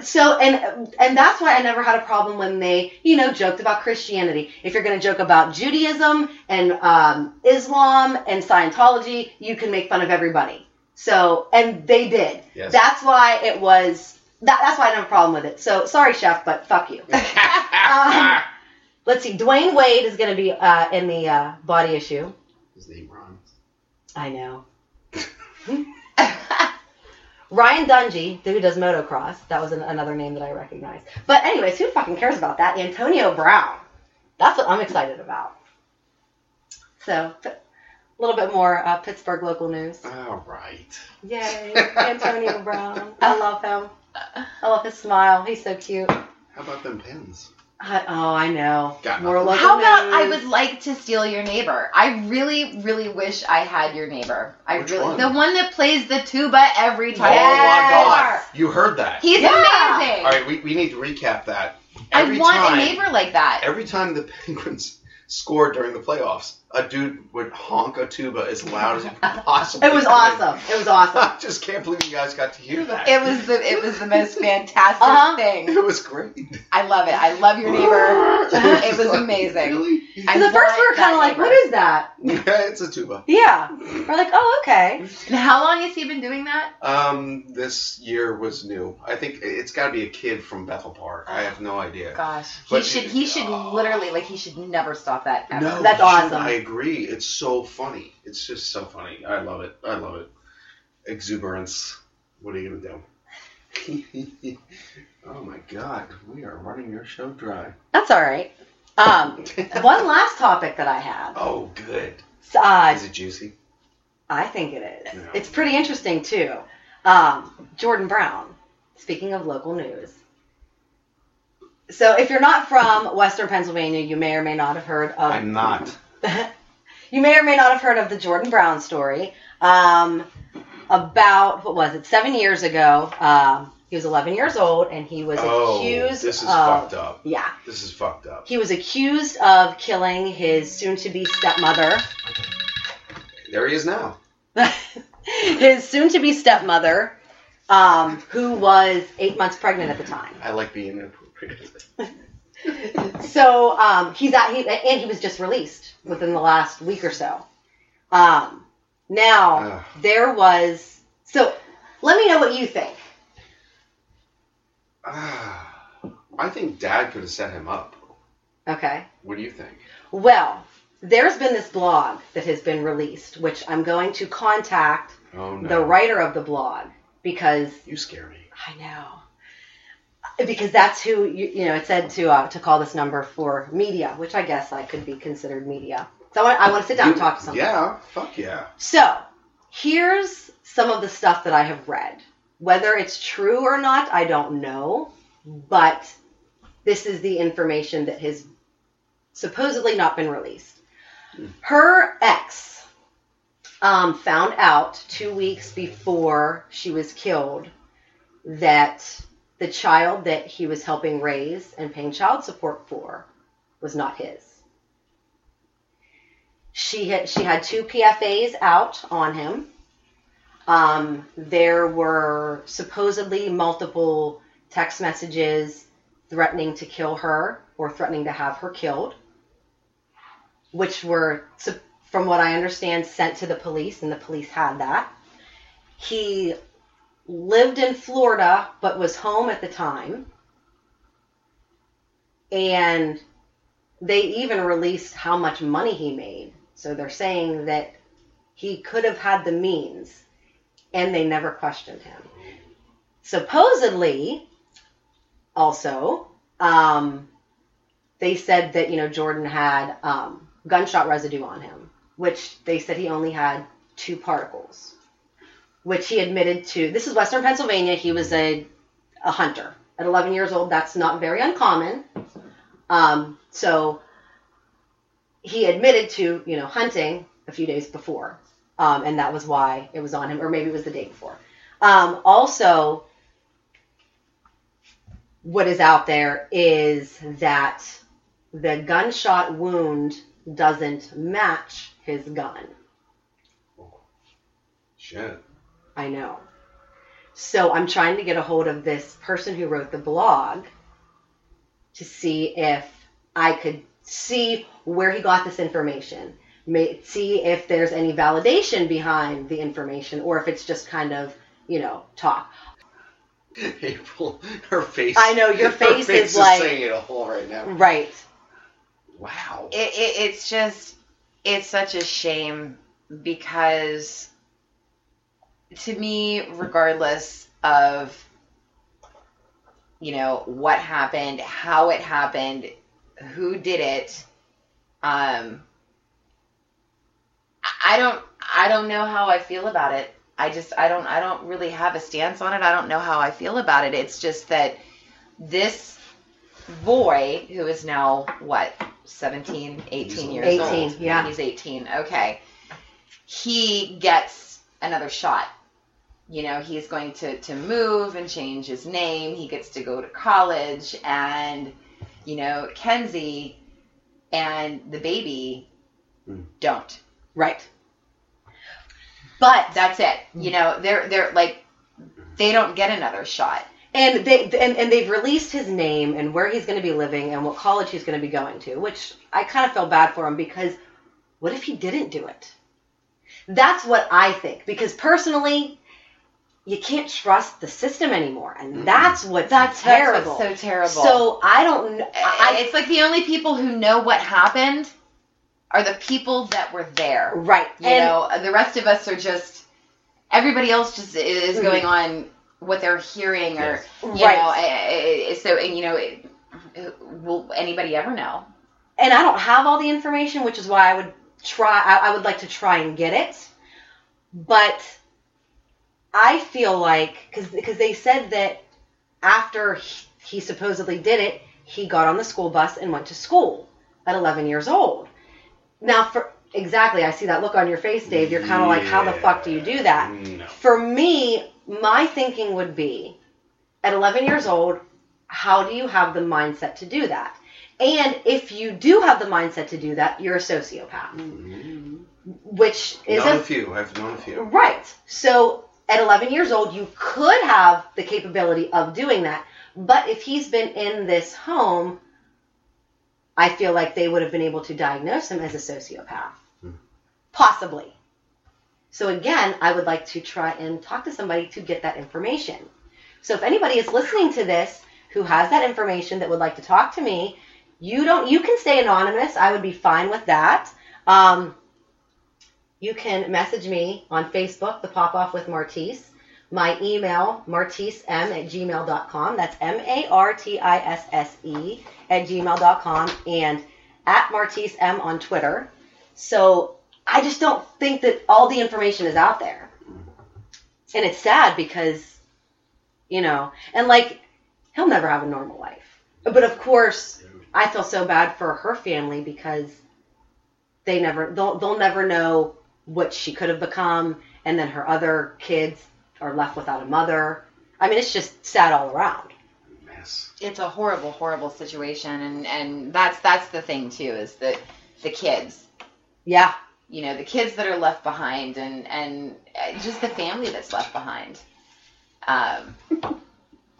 So, and and that's why I never had a problem when they, you know, joked about Christianity. If you're going to joke about Judaism and um, Islam and Scientology, you can make fun of everybody. So, and they did. Yes. That's why it was, that, that's why I don't have a problem with it. So, sorry, Chef, but fuck you. um, let's see, Dwayne Wade is going to be uh, in the uh, body issue. His name rhymes. I know. Ryan Dungey, who does motocross, that was an, another name that I recognized. But anyways, who fucking cares about that? Antonio Brown. That's what I'm excited about. So, a little bit more uh, Pittsburgh local news. All right. Yay, Antonio Brown. I love him. I love his smile. He's so cute. How about them pins? I, oh, I know. Got more local How news. About I would like to steal your neighbor? I really, really wish I had your neighbor. I Which really one? The one that plays the tuba every time. Oh yes. My God! You heard that? He's yeah. amazing. All right, we we need to recap that. Every I want time, a neighbor like that. Every time the Penguins scored during the playoffs, a dude would honk a tuba as loud as he could possibly. It was awesome. It was awesome. I just can't believe you guys got to hear that. It was the it was the most fantastic uh-huh. thing. It was great. I love it. I love your neighbor. It was like, amazing. Really? At first we were kind of like, neighbor. What is that? Yeah, it's a tuba. Yeah. We're like, oh, okay. And how long has he been doing that? Um, this year was new. I think it's got to be a kid from Bethel Park. I have no idea. Gosh, but he should he, he should oh. literally like he should never stop that ever. No, that's awesome. I agree. It's so funny. It's just so funny. I love it. I love it. Exuberance. What are you gonna do? Oh my God, we are running your show dry. That's all right. Um, one last topic that I have. Oh, good. Uh, is it juicy? I think it is. No. It's pretty interesting too. Um, Jordan Brown. Speaking of local news. So, if you're not from Western Pennsylvania, you may or may not have heard of. I'm not. You may or may not have heard of the Jordan Brown story. Um, about, what was it, seven years ago, um, he was eleven years old, and he was oh, accused this is of, fucked up. Yeah. This is fucked up. He was accused of killing his soon-to-be stepmother. There he is now. His soon-to-be stepmother, um, who was eight months pregnant at the time. I like being inappropriate. So um, he's at, he, and he was just released within the last week or so. Um, now Ugh. there was so. Let me know what you think. Uh, I think Dad could have set him up. Okay. What do you think? Well, there's been this blog that has been released, which I'm going to contact oh, no. the writer of the blog because you scare me. I know. Because that's who, you, you know, it said to uh, to call this number for media, which I guess I could be considered media. So I want, I want to sit down you, and talk to someone. Yeah, fuck yeah. So here's some of the stuff that I have read. Whether it's true or not, I don't know. But this is the information that has supposedly not been released. Her ex um, found out two weeks before she was killed that the child that he was helping raise and paying child support for was not his. She had, she had two P F As out on him. Um, there were supposedly multiple text messages threatening to kill her or threatening to have her killed, which were, from what I understand, sent to the police, and the police had that. He lived in Florida, but was home at the time. And they even released how much money he made. So they're saying that he could have had the means, and they never questioned him. Supposedly, also, um, they said that, you know, Jordan had um, gunshot residue on him, which they said he only had two particles. Which he admitted to. This is Western Pennsylvania. He was a a hunter. At eleven years old, that's not very uncommon. Um, so he admitted to, you know, hunting a few days before. Um, and that was why it was on him. Or maybe it was the day before. Um, also, what is out there is that the gunshot wound doesn't match his gun. Shit. I know. So I'm trying to get a hold of this person who wrote the blog to see if I could see where he got this information, may, see if there's any validation behind the information, or if it's just kind of, you know, talk. April, her face. I know, your face, her face is, is like saying it all right now. Right. Wow. It, it, it's just, it's such a shame because to me, regardless of, you know, what happened, how it happened, who did it, um, I don't, I don't know how I feel about it. I just, I don't, I don't really have a stance on it. I don't know how I feel about it. It's just that this boy who is now, what, seventeen, eighteen years eighteen, old? eighteen, yeah. He's eighteen. Okay. He gets another shot. You know, he's going to, to move and change his name. He gets to go to college and, you know, Kenzie and the baby mm. don't. Right. But that's it. You know, they're they're like they don't get another shot. And they and, and they've released his name and where he's going to be living and what college he's going to be going to, which I kind of feel bad for him because what if he didn't do it? That's what I think, because personally, you can't trust the system anymore, and mm-hmm. that's what's that's, terrible. That's what's so terrible. So I don't. I, it's like the only people who know what happened are the people that were there. Right. You and know, the rest of us are just, everybody else just is going on what they're hearing or, yes. you right. know, so, and you know, it, will anybody ever know? And I don't have all the information, which is why I would try, I, I would like to try and get it. But I feel like, because because they said that after he, he supposedly did it, he got on the school bus and went to school at eleven years old. Now, for exactly, I see that look on your face, Dave. You're kind of yeah. like, how the fuck do you do that? No. For me, my thinking would be, at eleven years old, how do you have the mindset to do that? And if you do have the mindset to do that, you're a sociopath, mm-hmm. which is known a, a few. I've known a few. Right. So at eleven years old, you could have the capability of doing that. But if he's been in this home, I feel like they would have been able to diagnose him as a sociopath. Hmm. Possibly. So again, I would like to try and talk to somebody to get that information. So if anybody is listening to this who has that information that would like to talk to me, you don't. You can stay anonymous. I would be fine with that. Um, you can message me on Facebook, The Pop Off with Martise. My email, martise m at gmail dot com. That's M A R T I S S E at gmail dot com. And at martisem on Twitter. So I just don't think that all the information is out there. And it's sad because, you know, and like, he'll never have a normal life. But of course, I feel so bad for her family because they never, they'll, they'll never know what she could have become. And then her other kids are left without a mother. I mean, it's just sad all around. Yes. It's a horrible, horrible situation, and, and that's that's the thing too, is that the kids. Yeah. You know, the kids that are left behind, and, and just the family that's left behind. Um,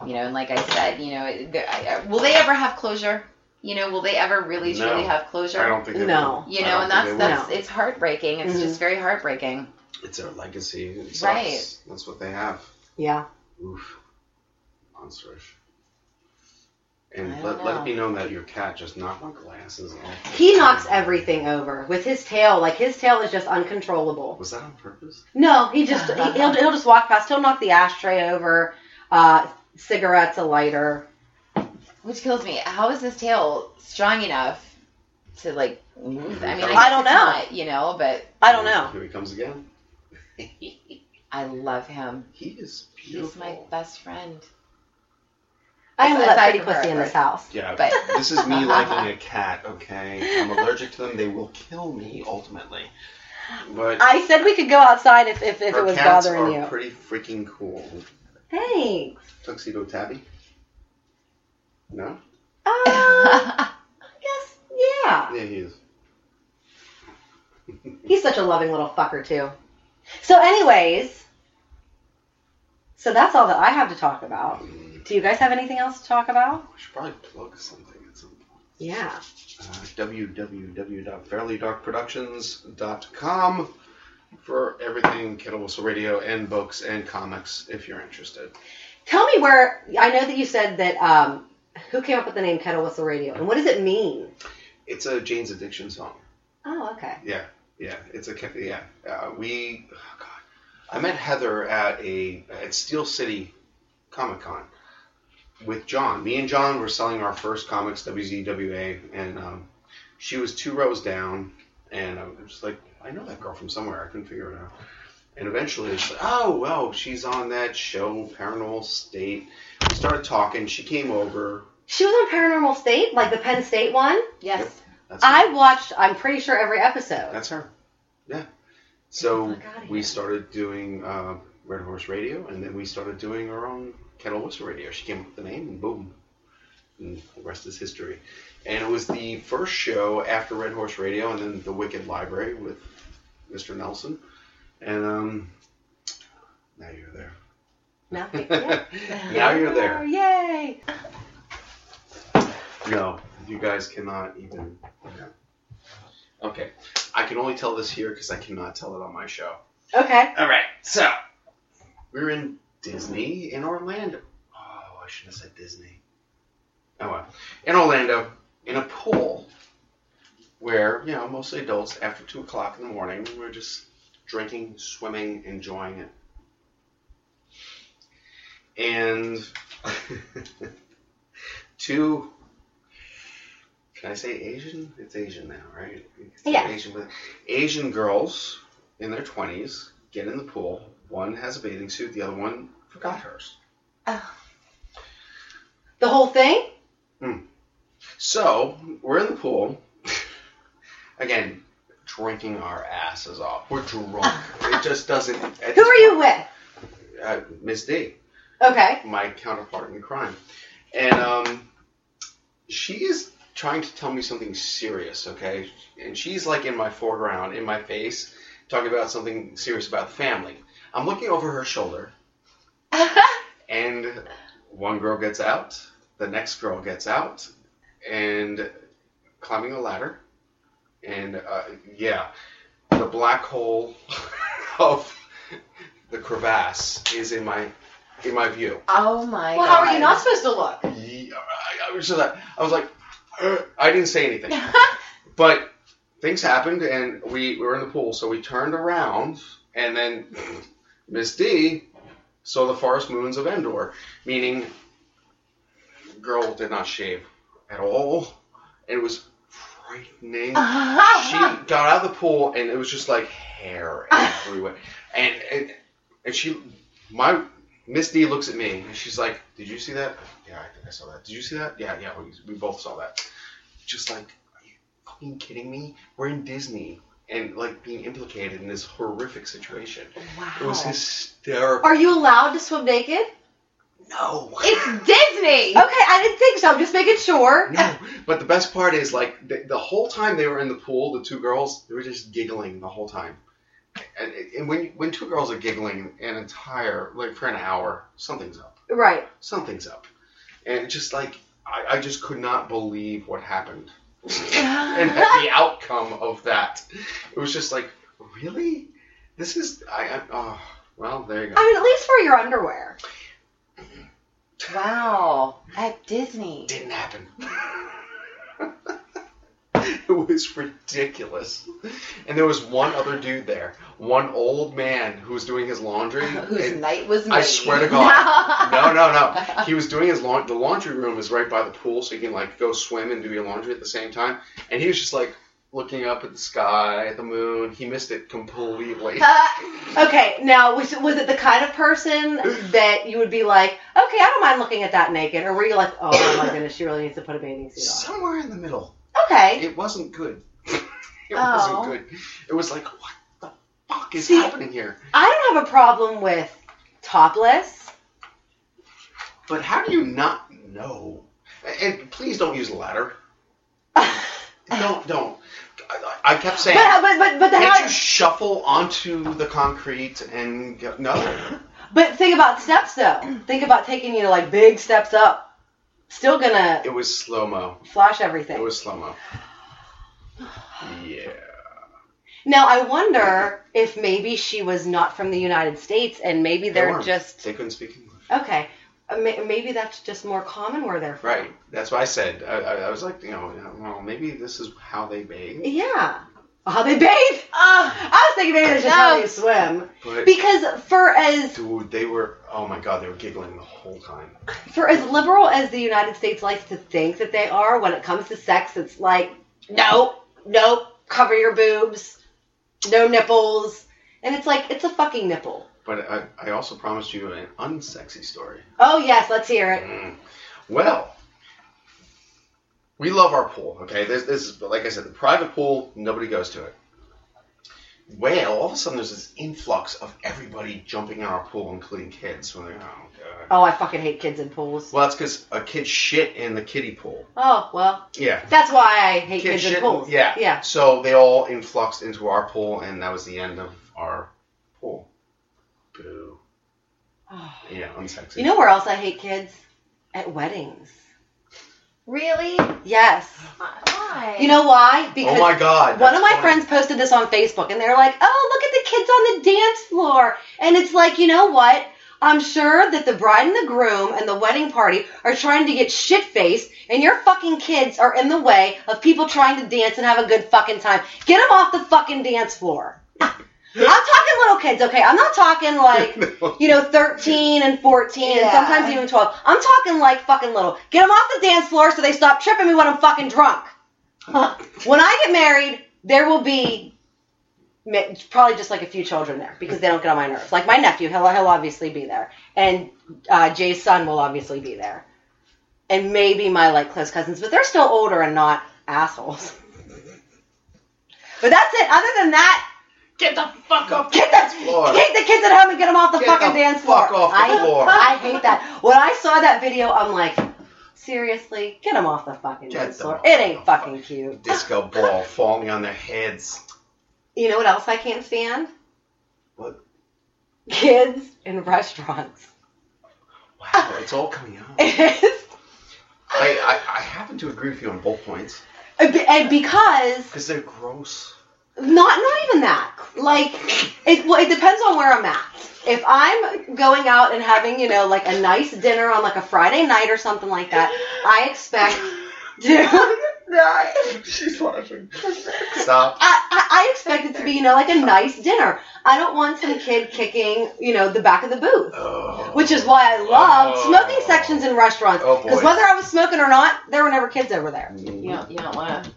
you know, and like I said, you know, will they ever have closure? You know, will they ever really no. truly have closure? I don't think they no. will. You know, and that's that's it's heartbreaking. It's mm-hmm. just very heartbreaking. It's their legacy. It's right. Us. That's what they have. Yeah. Oof. Monsterish. And let, let it be known that your cat just knocked my glasses off. He knocks everything over with his tail. Like, his tail is just uncontrollable. Was that on purpose? No, he just, he, he'll, he'll just walk past. He'll knock the ashtray over, uh, cigarettes, a lighter. Which kills me. How is his tail strong enough to, like, move? I mean, I, I don't know. Not, you know, but I don't know. Here he comes again. I love him. He is beautiful. He's my best friend. I am a petty pussy in this house. Yeah, but this is me liking a cat, okay? I'm allergic to them. They will kill me, ultimately. But I said we could go outside if, if, if it was bothering you. Cats are pretty freaking cool. Thanks. Tuxedo Tabby? No? Uh, I guess, yeah. Yeah, he is. He's such a loving little fucker, too. So anyways, so that's all that I have to talk about. Do you guys have anything else to talk about? We should probably plug something at some point. Yeah. Uh, w w w dot fairly dark productions dot com for everything Kettle Whistle Radio and books and comics if you're interested. Tell me where, I know that you said that, um, who came up with the name Kettle Whistle Radio, and what does it mean? It's a Jane's Addiction song. Oh, okay. Yeah, yeah, it's a, yeah. Uh, we, oh God, I met Heather at a, at Steel City Comic Con with John. Me and John were selling our first comics, W Z W A, and um, she was two rows down, and I was just like, I know that girl from somewhere, I couldn't figure it out. And eventually, it's like, oh, well, she's on that show, Paranormal State. We started talking. She came over. She was on Paranormal State? Like the Penn State one? Yes. Yep, that's her. I watched, I'm pretty sure, every episode. That's her. Yeah. So we started doing uh, Red Horse Radio, and then we started doing our own Kettle Whistle Radio. She came up with the name, and boom. And the rest is history. And it was the first show after Red Horse Radio and then The Wicked Library with Mister Nelson. And um, now you're there. Now, yeah. Now you're there. Oh, yay! No, you guys cannot even. Okay. Okay. I can only tell this here because I cannot tell it on my show. Okay. All right. So we're in Disney in Orlando. Oh, I should have said Disney. Oh well. In Orlando, in a pool, where you know mostly adults after two o'clock in the morning, we're just drinking, swimming, enjoying it. And two, can I say Asian? It's Asian now, right? It's yeah. Asian, but Asian girls in their twenties get in the pool. One has a bathing suit. The other one forgot hers. Oh. The whole thing? Mm. So we're in the pool. Again, drinking our asses off. We're drunk. It just doesn't... Who are you with? Uh, Miss D. Okay. My counterpart in crime. And um, she is trying to tell me something serious, okay? And she's like in my foreground, in my face, talking about something serious about family. I'm looking over her shoulder. And one girl gets out. The next girl gets out. And climbing a ladder. And, uh, yeah, the black hole of the crevasse is in my in my view. Oh, my well, God. Well, how are you not supposed to look? Yeah, I, I, was, just, I was like, Ugh. I didn't say anything. But things happened, and we, we were in the pool, so we turned around, and then Miss D saw the forest moons of Endor, meaning girl did not shave at all, and it was... frightening. Uh-huh. She got out of the pool and it was just like hair everywhere. Uh-huh. And and and she, my Miss D looks at me and she's like, "Did you see that? Yeah, I think I saw that. Did you see that? Yeah, yeah, we, we both saw that." Just like, are you fucking kidding me? We're in Disney and like being implicated in this horrific situation. Wow, it was hysterical. Are you allowed to swim naked? No. It's Disney. Okay, I didn't think so. I'm just making sure. No, but the best part is, like, the, the whole time they were in the pool, the two girls, they were just giggling the whole time. And, and when when two girls are giggling an entire, like, for an hour, something's up. Right. Something's up. And just, like, I, I just could not believe what happened. And the outcome of that. It was just like, really? This is, I, I oh, well, there you go. I mean, at least wear your underwear. Wow, at Disney. Didn't happen. It was ridiculous. And there was one other dude there, one old man who was doing his laundry. Uh, whose night was made. I swear to God. No, no, no. He was doing his laundry. The laundry room is right by the pool, so you can like go swim and do your laundry at the same time. And he was just like looking up at the sky, at the moon. He missed it completely. Uh, okay, now, was, was it the kind of person that you would be like, okay, I don't mind looking at that naked? Or were you like, oh, my goodness, she really needs to put a bathing suit on? Somewhere in the middle. Okay. It wasn't good. it oh. wasn't good. It was like, what the fuck is See, happening here? I don't have a problem with topless. But how do you not know? And please don't use a ladder. Don't, don't. I kept saying, but, but, but, but the can't how... you shuffle onto the concrete and go, no. But think about steps, though. Think about taking, you know, like big steps up. Still gonna... It was slow-mo. Flash everything. It was slow-mo. Yeah. Now, I wonder if maybe she was not from the United States, and maybe they're they just... They couldn't speak English. Okay. Maybe that's just more common where they're from. Right. That's what I said. I, I, I was like, you know, well, maybe this is how they bathe. Yeah. How they bathe? Uh, I was thinking maybe that's just no. how they swim. But because for as... Dude, they were... Oh, my God. They were giggling the whole time. For as liberal as the United States likes to think that they are, when it comes to sex, it's like, no, no, cover your boobs, no nipples. And it's like, it's a fucking nipple. But I, I also promised you an unsexy story. Oh, yes. Let's hear it. Mm. Well, we love our pool, okay? This, this is, like I said, the private pool, nobody goes to it. Well, all of a sudden, there's this influx of everybody jumping in our pool, including kids. So they're like, oh, God. Oh, I fucking hate kids in pools. Well, that's because a kid shit in the kiddie pool. Oh, well. Yeah. That's why I hate kid kids shit in pools. Yeah. Yeah. So they all influxed into our pool, and that was the end of our pool. Boo. Oh. Yeah, unsexy. You know where else I hate kids? At weddings. Really? Yes. Why? You know why? Because oh my God. One of my funny. friends posted this on Facebook, and they're like, "Oh, look at the kids on the dance floor." And it's like, you know what? I'm sure that the bride and the groom and the wedding party are trying to get shit-faced, and your fucking kids are in the way of people trying to dance and have a good fucking time. Get them off the fucking dance floor. I'm talking little kids, okay? I'm not talking like, no. you know, thirteen and fourteen yeah. and sometimes even twelve. I'm talking like fucking little. Get them off the dance floor so they stop tripping me when I'm fucking drunk. Huh. When I get married, there will be probably just like a few children there because they don't get on my nerves. Like my nephew, he'll, he'll obviously be there. And uh, Jay's son will obviously be there. And maybe my like close cousins, but they're still older and not assholes. But that's it. Other than that, get the fuck off the dance floor. Take the kids at home and get them off the get fucking the dance floor. Fuck off the I, floor. I hate that. When I saw that video, I'm like, seriously, get them off the fucking get dance floor. It ain't fucking, fucking cute. Disco ball falling on their heads. You know what else I can't stand? What? Kids in restaurants. Wow, it's all coming out. It is. I, I, I happen to agree with you on both points. And because... Because they're gross. Not not even that. Like, it well, it depends on where I'm at. If I'm going out and having, you know, like a nice dinner on like a Friday night or something like that, I expect to... She's laughing. Stop. I, I, I expect it to be, you know, like a nice dinner. I don't want some kid kicking, you know, the back of the booth. Oh. Which is why I love oh. smoking sections in restaurants. Because oh, whether I was smoking or not, there were never kids over there. Mm. You don't, you don't want to...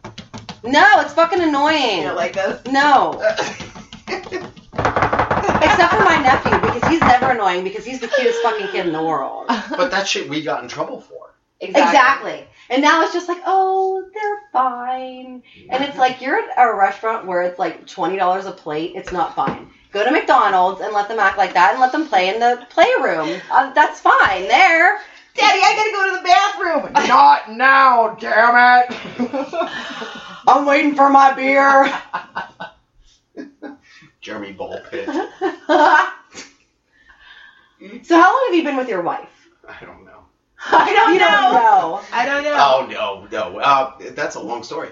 No, it's fucking annoying. You don't like this? No. Except for my nephew, because he's never annoying, because he's the cutest fucking kid in the world. But that shit we got in trouble for. Exactly. exactly. And now it's just like, oh, they're fine. Yeah. And it's like, you're at a restaurant where it's like twenty dollars a plate. It's not fine. Go to McDonald's and let them act like that and let them play in the playroom. Uh, that's fine. There. Daddy, I gotta go to the bathroom. Not now, damn it. I'm waiting for my beer. Jeremy Ball Pit. So how long have you been with your wife? I don't know. I don't, you know. don't know. I don't know. Oh, no, no. Uh, that's a long story.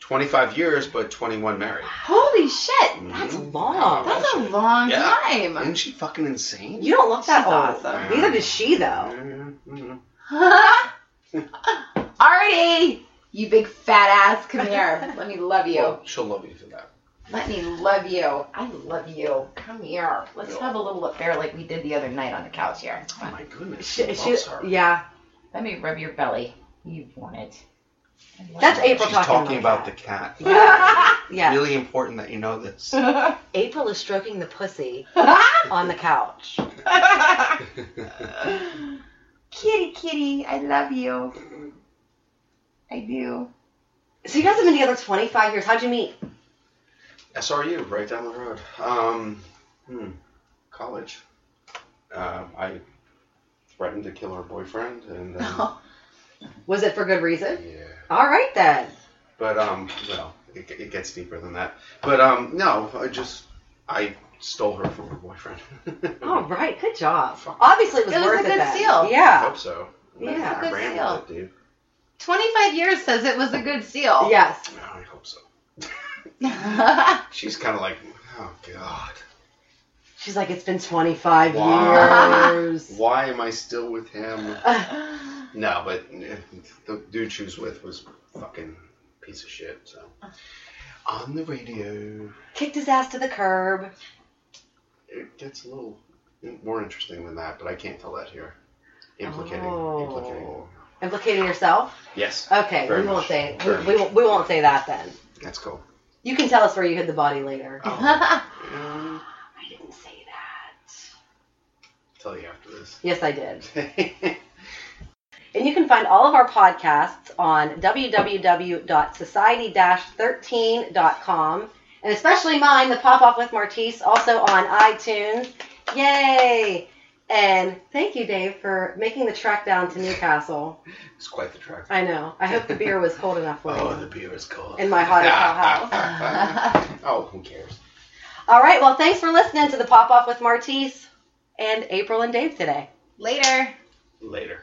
twenty-five years, but twenty-one married. Holy shit. That's mm-hmm. long. That's, that's a shit. long yeah. time. Isn't she fucking insane? You don't look that She's old. Awesome. Neither does she, though. Artie! You big fat ass, come here. Let me love you. Well, she'll love you for that. Let me love you. I love you. Come here. Let's have a little affair like we did the other night on the couch here. Oh my goodness. She, she loves her. Yeah. Let me rub your belly. You want it. That's April She's talking, talking about the cat. The cat. Yeah. yeah. Really important that you know this. April is stroking the pussy on the couch. Kitty, kitty, I love you. I do. So you guys have been together twenty-five years. How'd you meet? S R U, right down the road. Um, hmm, college. Uh, I threatened to kill her boyfriend, and um, was it for good reason? Yeah. All right then. But um, well, it, it gets deeper than that. But um, no, I just I stole her from her boyfriend. All right, good job. Fuck. Obviously, it was, it was worth a it good then. Steal. Yeah, I hope so. Yeah, a good steal. It, dude. Twenty-five years says it was a good steal. Yes. No, I hope so. She's kind of like, oh god. She's like, it's been twenty-five Why? years. Why am I still with him? No, but the dude she was with was a fucking piece of shit. So, on the radio, kicked his ass to the curb. It gets a little more interesting than that, but I can't tell that here. Implicating, oh. implicating, implicating yourself. Yes. Okay, we won't much. say we, we, won't, we won't say that then. That's cool. You can tell us where you hid the body later. Oh. um, say that. Tell you after this. Yes, I did. And you can find all of our podcasts on w w w dot society dash thirteen dot com, and especially mine, the Pop Off with Martise, also on iTunes. Yay! And thank you, Dave, for making the trek down to Newcastle. It's quite the trek. I know. I hope the beer was cold enough for you. Oh, the beer is cold. In my hot as hell house. Oh, who cares? All right, well, thanks for listening to the Pop Off with Martise and April and Dave today. Later. Later.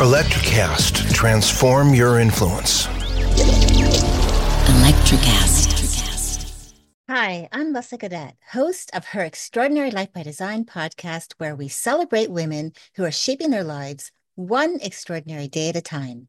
Electrocast. Transform your influence. Electrocast. Hi, I'm Melissa Godet, host of Her Extraordinary Life by Design podcast, where we celebrate women who are shaping their lives one extraordinary day at a time.